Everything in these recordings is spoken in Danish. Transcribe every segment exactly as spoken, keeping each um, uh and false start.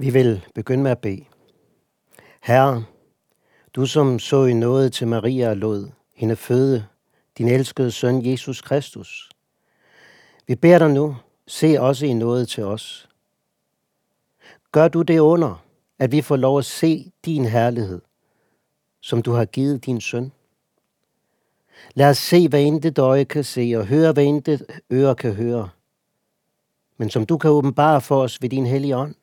Vi vil begynde med at bede. Herre, du som så i nåde til Maria og lod hende føde, din elskede søn Jesus Kristus. Vi beder dig nu, se også i nåde til os. Gør du det under, at vi får lov at se din herlighed, som du har givet din søn. Lad os se, hvad intet øje kan se, og høre, hvad intet øre kan høre, men som du kan åbenbare for os ved din hellige ånd.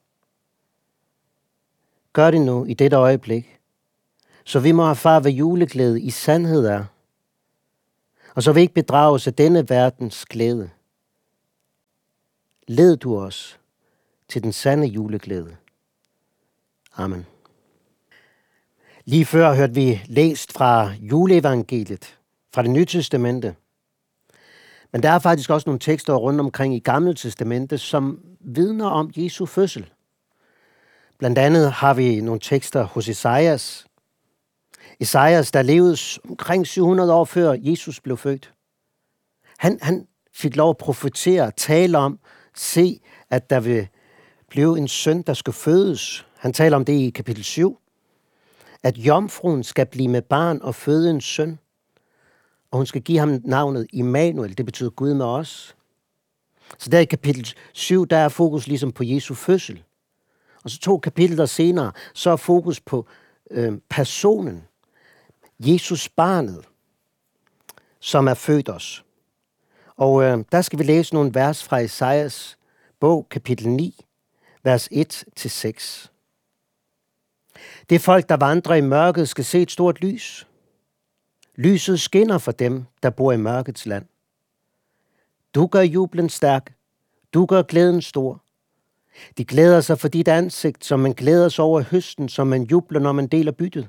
Gør det nu i dette øjeblik, så vi må erfare, hvad juleglæde i sandhed er, og så vi ikke bedrages af denne verdens glæde. Led du os til den sande juleglæde. Amen. Lige før hørte vi læst fra juleevangeliet, fra det nye testamente. Men der er faktisk også nogle tekster rundt omkring i Gamle Testamente, som vidner om Jesu fødsel. Blandt andet har vi nogle tekster hos Esajas. Esajas, der levede omkring syv hundrede år før Jesus blev født. Han, han fik lov at profetere, tale om, se, at der vil blive en søn, der skal fødes. Han taler om det i kapitel syv. At jomfruen skal blive med barn og føde en søn, og hun skal give ham navnet Immanuel, det betyder Gud med os. Så der i kapitel syv, der er fokus ligesom på Jesu fødsel. Og så to kapitler senere, så er fokus på øh, personen, Jesus barnet, som er født os. Og øh, der skal vi læse nogle vers fra Esajas' bog, kapitel ni, vers et til seks. Det folk, der vandrer i mørket, skal se et stort lys. Lyset skinner for dem, der bor i mørkets land. Du gør jublen stærk. Du gør glæden stor. De glæder sig for dit ansigt, som man glæder sig over høsten, som man jubler, når man deler byttet.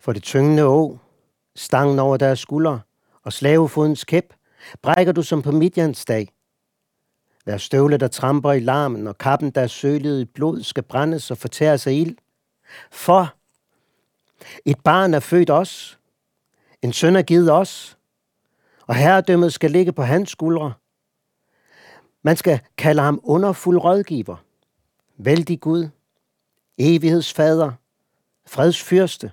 For det tyngende å, stangen over deres skuldre og slavefodens kæp, brækker du som på Midjans dag. Hver støvle, der tramper i larmen, og kappen, der er sølet i blod, skal brændes og fortæres af ild. For et barn er født os, en søn er givet os, og herredømmet skal ligge på hans skuldre. Man skal kalde ham underfuld rådgiver, vældig Gud, evighedsfader, fredsfyrste.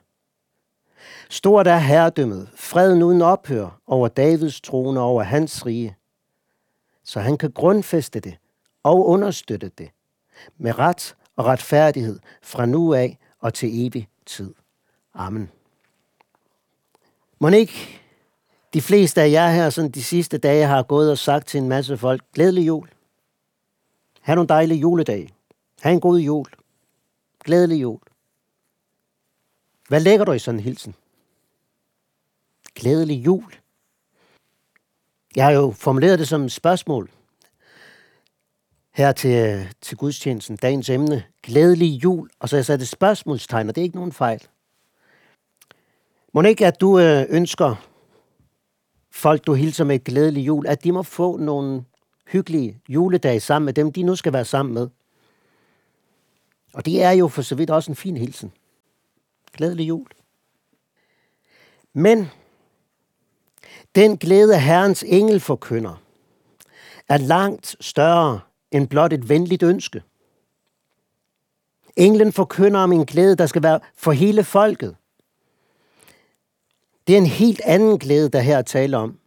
Stort er herredømmet, freden uden ophør over Davids trone og over hans rige, så han kan grundfæste det og understøtte det med ret og retfærdighed fra nu af og til evig tid. Amen. Mon ikke de fleste af jer her sådan de sidste dage har gået og sagt til en masse folk, glædelig jul. Ha' nogle dejlige juledage. Ha' en god jul. Glædelig jul. Hvad lægger du i sådan en hilsen? Glædelig jul. Jeg har jo formuleret det som et spørgsmål her til, til gudstjenesten, dagens emne, glædelig jul, og så har jeg sat et spørgsmålstegn, og det er ikke nogen fejl. Må ikke, at du ønsker folk, du hilser med et glædelig jul, at de må få nogle hyggelige juledage sammen med dem, de nu skal være sammen med. Og det er jo for så vidt også en fin hilsen. Glædelig jul. Men den glæde, Herrens engel forkynder, er langt større end blot et venligt ønske. Englen forkynder om en glæde, der skal være for hele folket. Det er en helt anden glæde, der her taler om,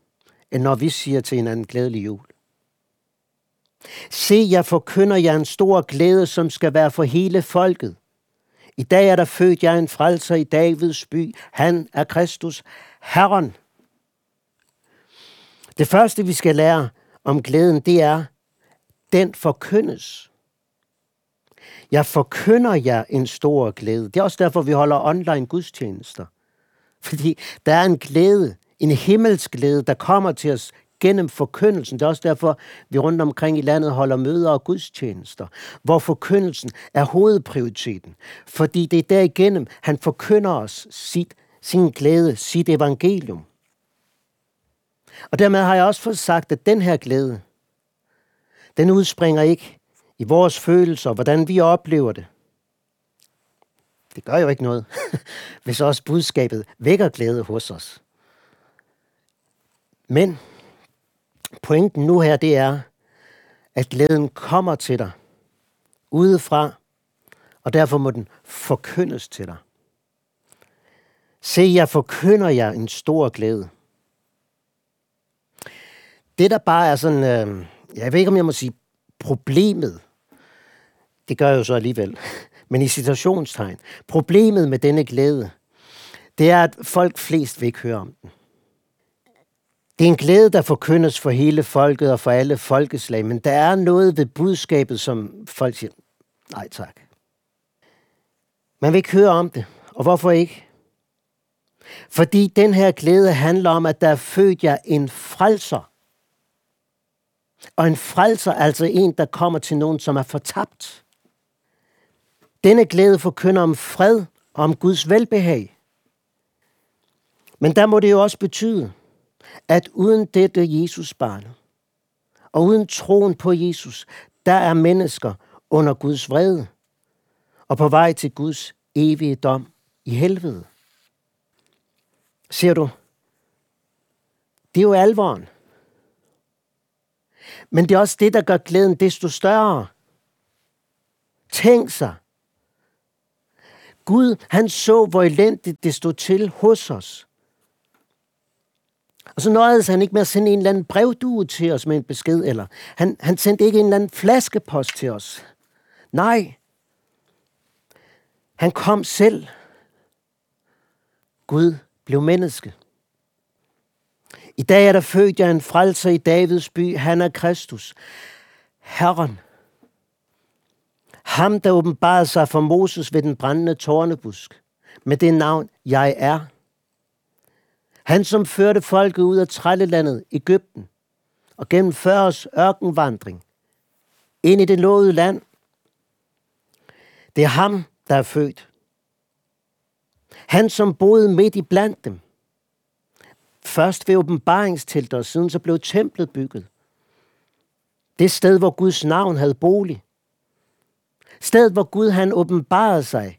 end når vi siger til hinanden glædelig jul. Se, jeg forkynder jer en stor glæde, som skal være for hele folket. I dag er der født jer en frelser i Davids by. Han er Kristus, Herren. Det første, vi skal lære om glæden, det er, den forkyndes. Jeg forkynder jer en stor glæde. Det er også derfor, vi holder online gudstjenester. Fordi der er en glæde, en himmelsk glæde, der kommer til os gennem forkyndelsen. Det er også derfor, vi rundt omkring i landet holder møder og gudstjenester, hvor forkyndelsen er hovedprioriteten. Fordi det er derigennem, han forkynder os sit, sin glæde, sit evangelium. Og dermed har jeg også fået sagt, at den her glæde, den udspringer ikke i vores følelser, hvordan vi oplever det. Det gør jo ikke noget, hvis også budskabet vækker glæde hos os. Men pointen nu her, det er, at glæden kommer til dig udefra, og derfor må den forkyndes til dig. Se, jeg forkynder jer en stor glæde. Det, der bare er sådan, øh, jeg ved ikke, om jeg må sige problemet, det gør jeg jo så alligevel, men i citationstegn, problemet med denne glæde, det er, at folk flest vil ikke høre om den. Det er en glæde, der forkyndes for hele folket og for alle folkeslag, men der er noget ved budskabet, som folk siger, nej tak. Man vil ikke høre om det, og hvorfor ikke? Fordi den her glæde handler om, at der er født jer en frelser. Og en frelser er altså en, der kommer til nogen, som er fortabt. Denne glæde forkynder om fred og om Guds velbehag. Men der må det jo også betyde, at uden dette Jesus barn, og uden troen på Jesus, der er mennesker under Guds vrede og på vej til Guds evige dom i helvede. Ser du? Det er jo alvoren. Men det er også det, der gør glæden desto større. Tænk sig. Gud, han så, hvor elendigt det stod til hos os. Og så nøjede han ikke med at sende en eller anden brevdue til os med en besked, eller han, han sendte ikke en eller anden flaskepost til os. Nej. Han kom selv. Gud blev menneske. I dag er der født jer en frelser i Davids by, han er Kristus, Herren. Ham, der åbenbarede sig for Moses ved den brændende tornebusk, med det navn, jeg er. Han, som førte folket ud af trællelandet Egypten, og gennem fyrre års ørkenvandring, ind i det lovede land. Det er ham, der er født. Han, som boede midt i blandt dem. Først ved åbenbaringsteltet, og siden så blev templet bygget. Det sted, hvor Guds navn havde bolig. Stedet, hvor Gud han åbenbarede sig.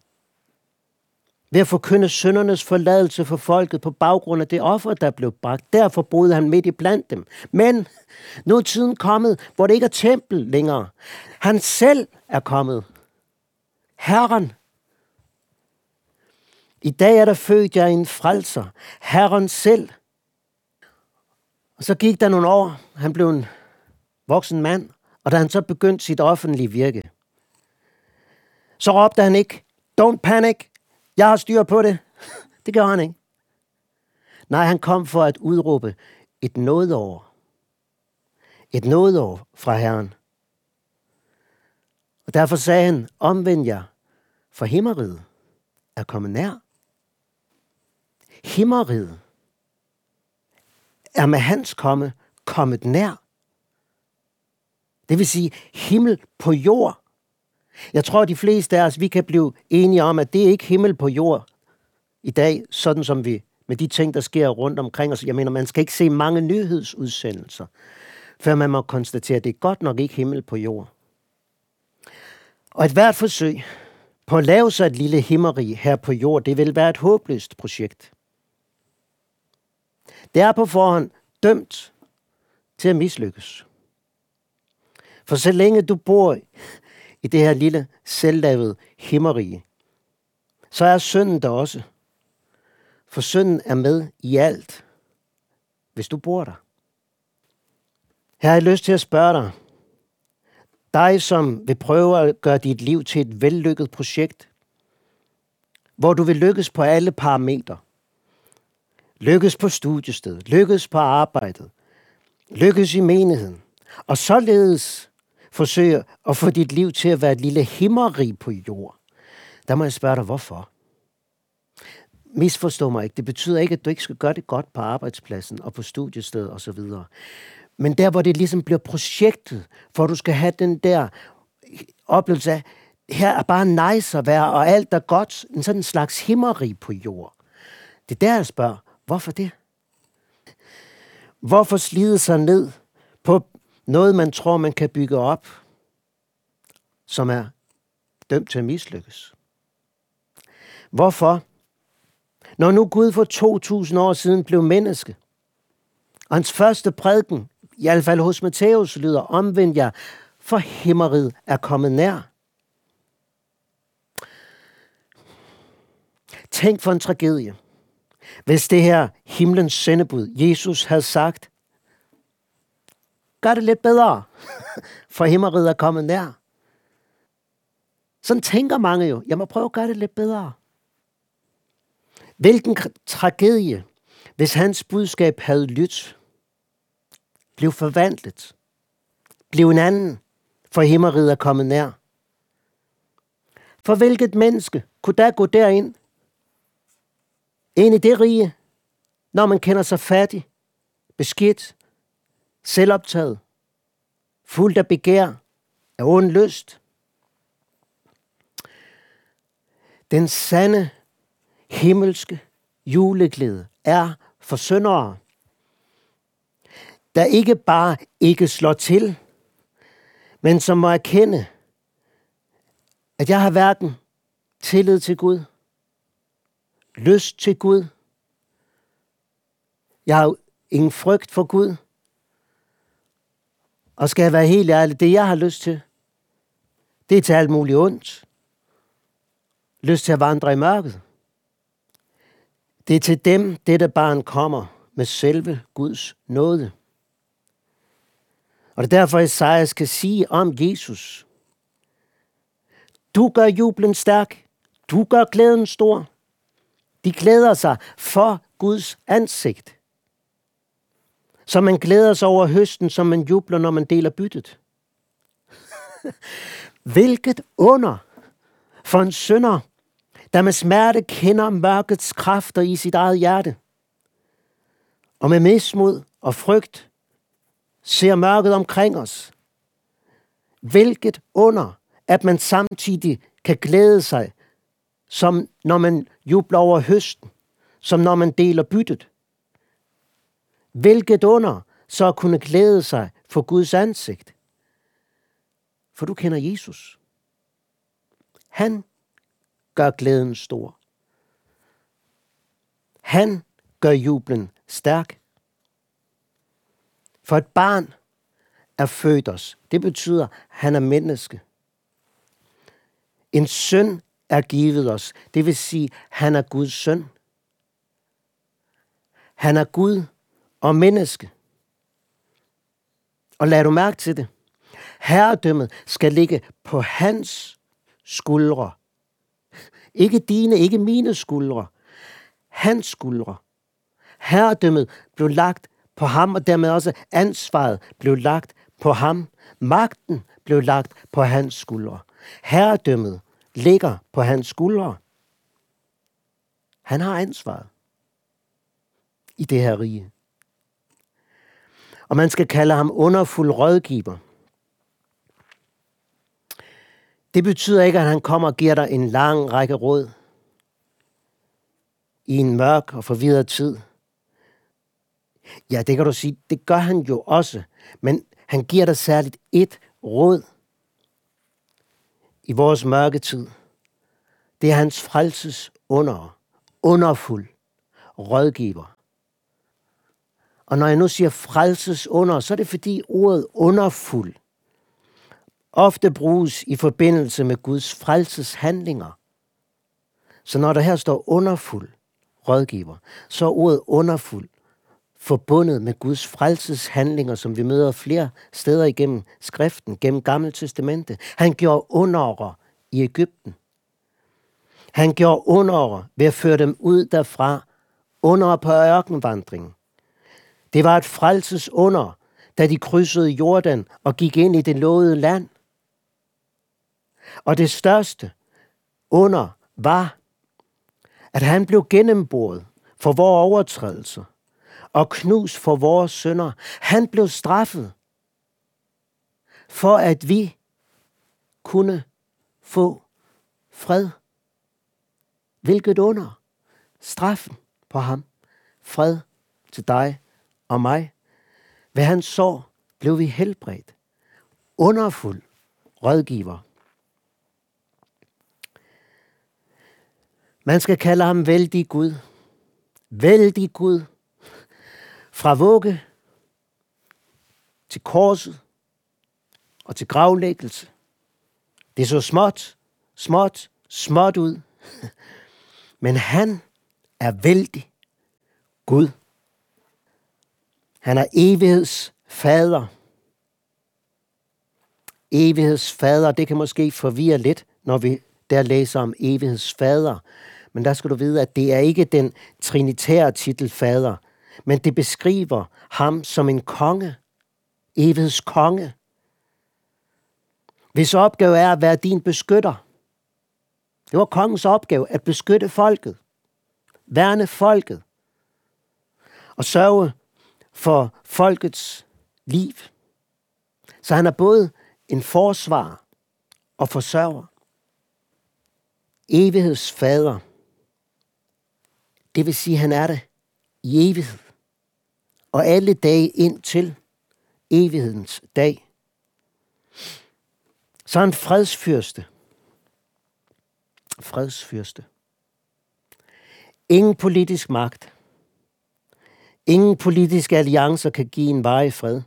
Ved at forkynde syndernes forladelse for folket på baggrund af det offer, der blev bragt. Derfor boede han midt i blandt dem. Men nu er tiden kommet, hvor det ikke er tempel længere. Han selv er kommet. Herren. I dag er der født jer en frelser. Herren selv. Og så gik der nogle år. Han blev en voksen mand. Og da han så begyndte sit offentlige virke, så råbte han ikke, don't panic, jeg har styr på det. Det gjorde han ikke. Nej, han kom for at udråbe et nådeår. Et nådeår fra Herren. Og derfor sagde han, omvend jer, for himmeriget er kommet nær. Himmeriget er med hans komme kommet nær. Det vil sige himmel på jord. Jeg tror, de fleste af os, vi kan blive enige om, at det ikke er himmel på jord i dag, sådan som vi, med de ting, der sker rundt omkring os. Jeg mener, man skal ikke se mange nyhedsudsendelser, før man må konstatere, at det er godt nok ikke himmel på jord. Og et hvert forsøg på at lave sig et lille himmerige her på jord, det vil være et håbløst projekt. Det er på forhånd dømt til at mislykkes. For så længe du bor i det her lille, selvlavede himmerige, så er synden der også. For synden er med i alt, hvis du bor der. Her har jeg lyst til at spørge dig. Dig, som vil prøve at gøre dit liv til et vellykket projekt, hvor du vil lykkes på alle parametre. Lykkes på studiestedet, lykkes på arbejdet, lykkes i menigheden, og således forsøg at få dit liv til at være et lille himmerig på jord. Der må jeg spørge dig, hvorfor? Misforstå mig ikke. Det betyder ikke, at du ikke skal gøre det godt på arbejdspladsen og på studiestedet osv. Men der, hvor det ligesom bliver projektet, for du skal have den der oplevelse af, her er bare nice at være, og alt er godt, en sådan slags himmerig på jord. Det er der, jeg spørger, hvorfor det? Hvorfor slide sig ned på noget, man tror, man kan bygge op, som er dømt til at mislykkes. Hvorfor? Når nu Gud for to tusind år siden blev menneske, og hans første prædiken, i hvert fald hos Matthæus, lyder, omvend jer, for himmeriget er kommet nær. Tænk for en tragedie, hvis det her himlens sendebud, Jesus, havde sagt, gør det lidt bedre, for himmeriget er kommet nær. Sådan tænker mange jo, jeg må prøve at gøre det lidt bedre. Hvilken tragedie, hvis hans budskab havde lyttet, blev forvandlet, blev en anden, for himmeriget er kommet nær. For hvilket menneske kunne da gå derind, ind i det rige, når man kender sig fattig, beskidt, selvoptaget, fuldt af begær, af ond lyst. Den sande, himmelske juleglæde er for syndere, der ikke bare ikke slår til, men som må erkende, at jeg har hverken tillid til Gud, lyst til Gud. Jeg har ingen frygt for Gud. Og skal jeg være helt ærlig, det jeg har lyst til, det er til alt muligt ondt. Lyst til at vandre i mørket. Det er til dem, dette barn kommer med selve Guds nåde. Og det er derfor, Esajas kan sige om Jesus: du gør jublen stærk, du gør glæden stor. De glæder sig for Guds ansigt. Så man glæder sig over høsten, som man jubler, når man deler byttet. Hvilket under for en synder, der med smerte kender mørkets kræfter i sit eget hjerte. Og med mismod og frygt ser mørket omkring os. Hvilket under, at man samtidig kan glæde sig, som når man jubler over høsten, som når man deler byttet. Hvilket under så at kunne glæde sig for Guds ansigt. For du kender Jesus. Han gør glæden stor. Han gør jublen stærk. For et barn er født os. Det betyder, at han er menneske. En søn er givet os. Det vil sige, han er Guds søn. Han er Gud og menneske. Og lad du mærke til det. Herredømmet skal ligge på hans skuldre. Ikke dine, ikke mine skuldre. Hans skuldre. Herredømmet blev lagt på ham, og dermed også ansvaret blev lagt på ham. Magten blev lagt på hans skuldre. Herredømmet ligger på hans skuldre. Han har ansvaret i det her rige. Og man skal kalde ham underfuld rådgiver. Det betyder ikke, at han kommer og giver dig en lang række råd i en mørk og forvirret tid. Ja, det kan du sige, det gør han jo også, men han giver dig særligt et råd i vores mørke tid. Det er hans frelses under, underfuld rådgiver. Og når jeg nu siger frelses under, så er det fordi ordet underfuld ofte bruges i forbindelse med Guds frelseshandlinger. Så når der her står underfuld rådgiver, så er ordet underfuld forbundet med Guds frelseshandlinger, som vi møder flere steder igennem skriften, gennem Gamle Testamente. Han gjorde underer i Egypten. Han gjorde underer ved at føre dem ud derfra, under på ørkenvandringen. Det var et frelses under, da de krydsede Jordan og gik ind i det lovede land. Og det største under var, at han blev gennemboret for vores overtrædelser og knust for vores synder. Han blev straffet for, at vi kunne få fred. Hvilket under? Straffen på ham. Fred til dig og mig. Ved hans sår blev vi helbredt. Underfuld rådgiver. Man skal kalde ham vældig Gud. Vældig Gud. Fra vugge til korset og til gravlæggelse. Det så småt, småt, småt ud. Men han er vældig Gud. Han er evighedsfader. Evighedsfader, det kan måske forvirre lidt, når vi der læser om evighedsfader. Men der skal du vide, at det er ikke den trinitære titel fader, men det beskriver ham som en konge. Evighedskonge. Hvis opgave er at være din beskytter. Det var kongens opgave at beskytte folket. Værne folket. Og sørge for folkets liv. Så han er både en forsvarer og forsørger. Evighedsfader. Det vil sige, at han er det i evighed. Og alle dage indtil evighedens dag. Så en fredsfyrste. Fredsfyrste. Ingen politisk magt. Ingen politiske alliancer kan give en varig fred.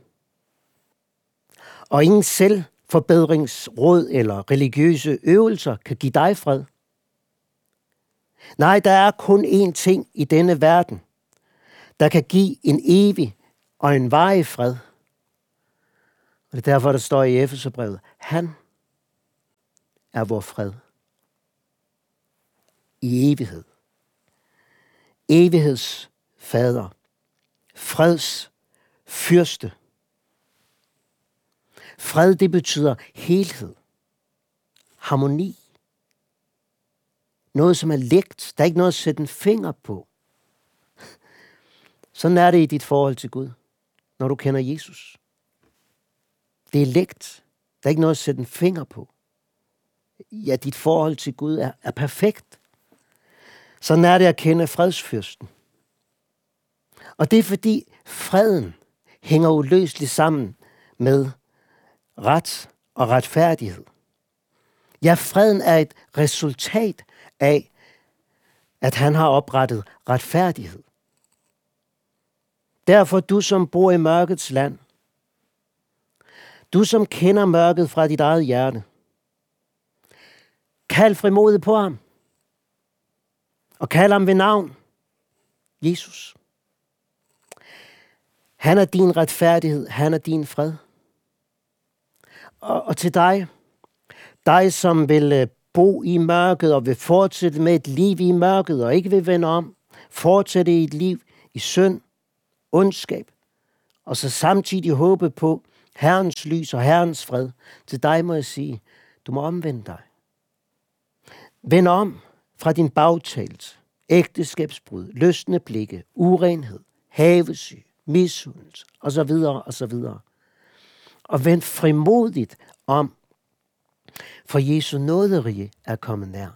Og ingen selvforbedringsråd eller religiøse øvelser kan give dig fred. Nej, der er kun én ting i denne verden, der kan give en evig og en varig fred. Og det er derfor, der står i Efeserbrevet, han er vor fred. I evighed. Evighedsfader. Freds fyrste. Fred, det betyder helhed. Harmoni. Noget, som er lægt. Der er ikke noget at sætte en finger på. Sådan er det i dit forhold til Gud, når du kender Jesus. Det er lægt. Der er ikke noget at sætte en finger på. Ja, dit forhold til Gud er, er perfekt. Sådan er det at kende fredsfyrsten. Og det er fordi freden hænger uløseligt sammen med ret og retfærdighed. Ja, freden er et resultat af, at han har oprettet retfærdighed. Derfor du, som bor i mørkets land, du, som kender mørket fra dit eget hjerte, kald frimodigt på ham. Og kald ham ved navn. Jesus. Han er din retfærdighed. Han er din fred. Og, og til dig. Dig, som vil bo i mørket og vil fortsætte med et liv i mørket og ikke vil vende om. Fortsætte i et liv i synd, ondskab. Og så samtidig håbe på Herrens lys og Herrens fred. Til dig må jeg sige, du må omvende dig. Vend om fra din bagtagelse, ægteskabsbrud, løsne blikke, urenhed, havesyg, misundelse osv. osv. Og vend frimodigt om, for Jesu nåderige er kommet nær.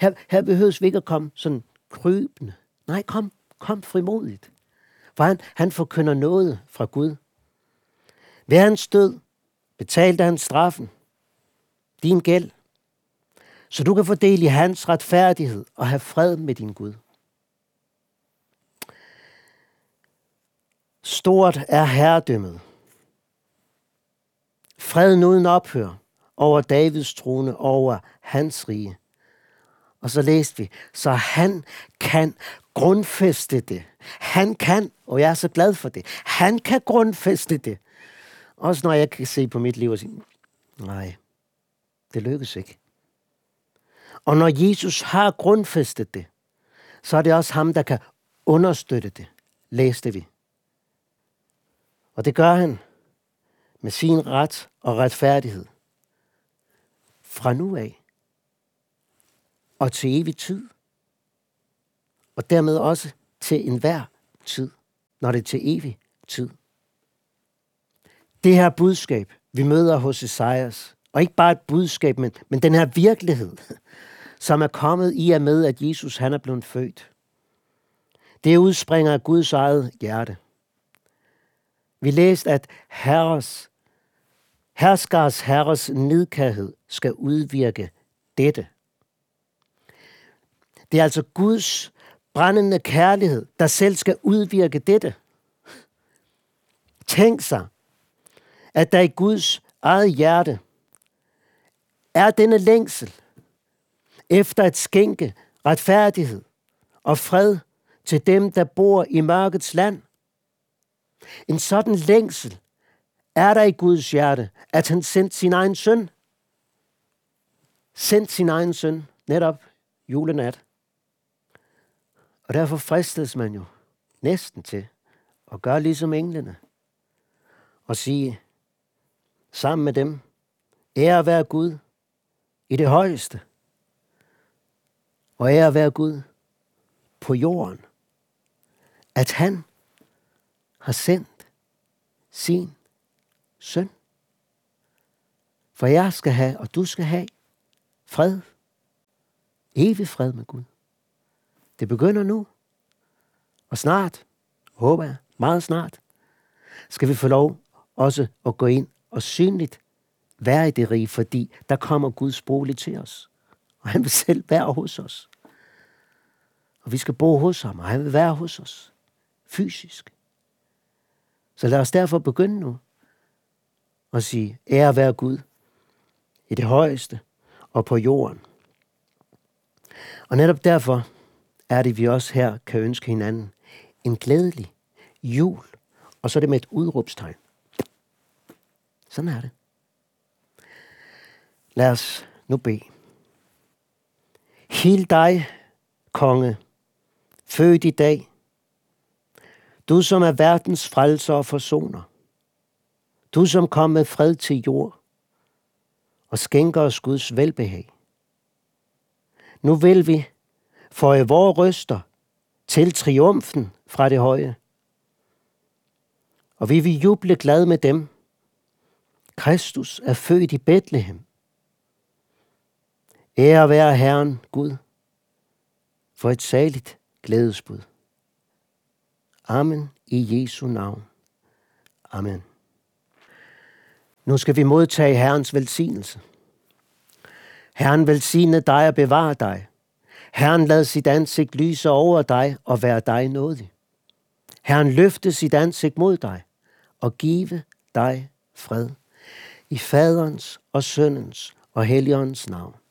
Her, her behøves vi ikke at komme sådan krybende. Nej, kom, kom frimodigt. For han, han forkynder noget fra Gud. Ved hans død betalte han straffen, din gæld, så du kan få del i hans retfærdighed og have fred med din Gud. Stort er herredømmet. Freden uden ophør over Davids trone, over hans rige. Og så læste vi, så han kan grundfæste det. Han kan, og jeg er så glad for det. Han kan grundfæste det. Også når jeg kan se på mit liv og sige, nej, det lykkes ikke. Og når Jesus har grundfæstet det, så er det også ham, der kan understøtte det, læste vi. Og det gør han med sin ret og retfærdighed. Fra nu af og til evig tid. Og dermed også til enhver tid, når det er til evig tid. Det her budskab, vi møder hos Esajas, og ikke bare et budskab, men, men den her virkelighed, som er kommet i og med, at Jesus han er blevet født. Det udspringer af Guds eget hjerte. Vi læste, at herres, herskers herres nidkærhed skal udvirke dette. Det er altså Guds brændende kærlighed, der selv skal udvirke dette. Tænk sig, at der i Guds eget hjerte er denne længsel efter at skænke retfærdighed og fred til dem, der bor i mørkets land. En sådan længsel er der i Guds hjerte, at han sendte sin egen søn. Sendte sin egen søn netop julenat. Og derfor fristes man jo næsten til at gøre ligesom englene. Og sige sammen med dem, ære være Gud i det højeste. Og ære være Gud på jorden. At han har sendt sin søn. For jeg skal have, og du skal have, fred. Evig fred med Gud. Det begynder nu. Og snart, håber jeg, meget snart, skal vi få lov også at gå ind og synligt være i det rige, fordi der kommer Guds bolig til os. Og han vil selv være hos os. Og vi skal bo hos ham, og han vil være hos os. Fysisk. Så lad os derfor begynde nu at sige, ære være Gud i det højeste og på jorden. Og netop derfor er det, vi også her kan ønske hinanden en glædelig jul. Og så er det med et udråbstegn. Sådan er det. Lad os nu bede. Hil dig, konge, født i dag. Du, som er verdens frelser og forsoner. Du, som kom med fred til jord og skænker os Guds velbehag. Nu vil vi føje vores røster til triumfen fra det høje. Og vi vil juble glad med dem. Kristus er født i Betlehem. Ære være Herren Gud for et saligt glædesbud. Amen i Jesu navn. Amen. Nu skal vi modtage Herrens velsignelse. Herren velsigne dig og bevare dig. Herren lad sit ansigt lyse over dig og være dig nådig. Herren løfte sit ansigt mod dig og give dig fred. I Faderens og Sønnens og Helligåndens navn.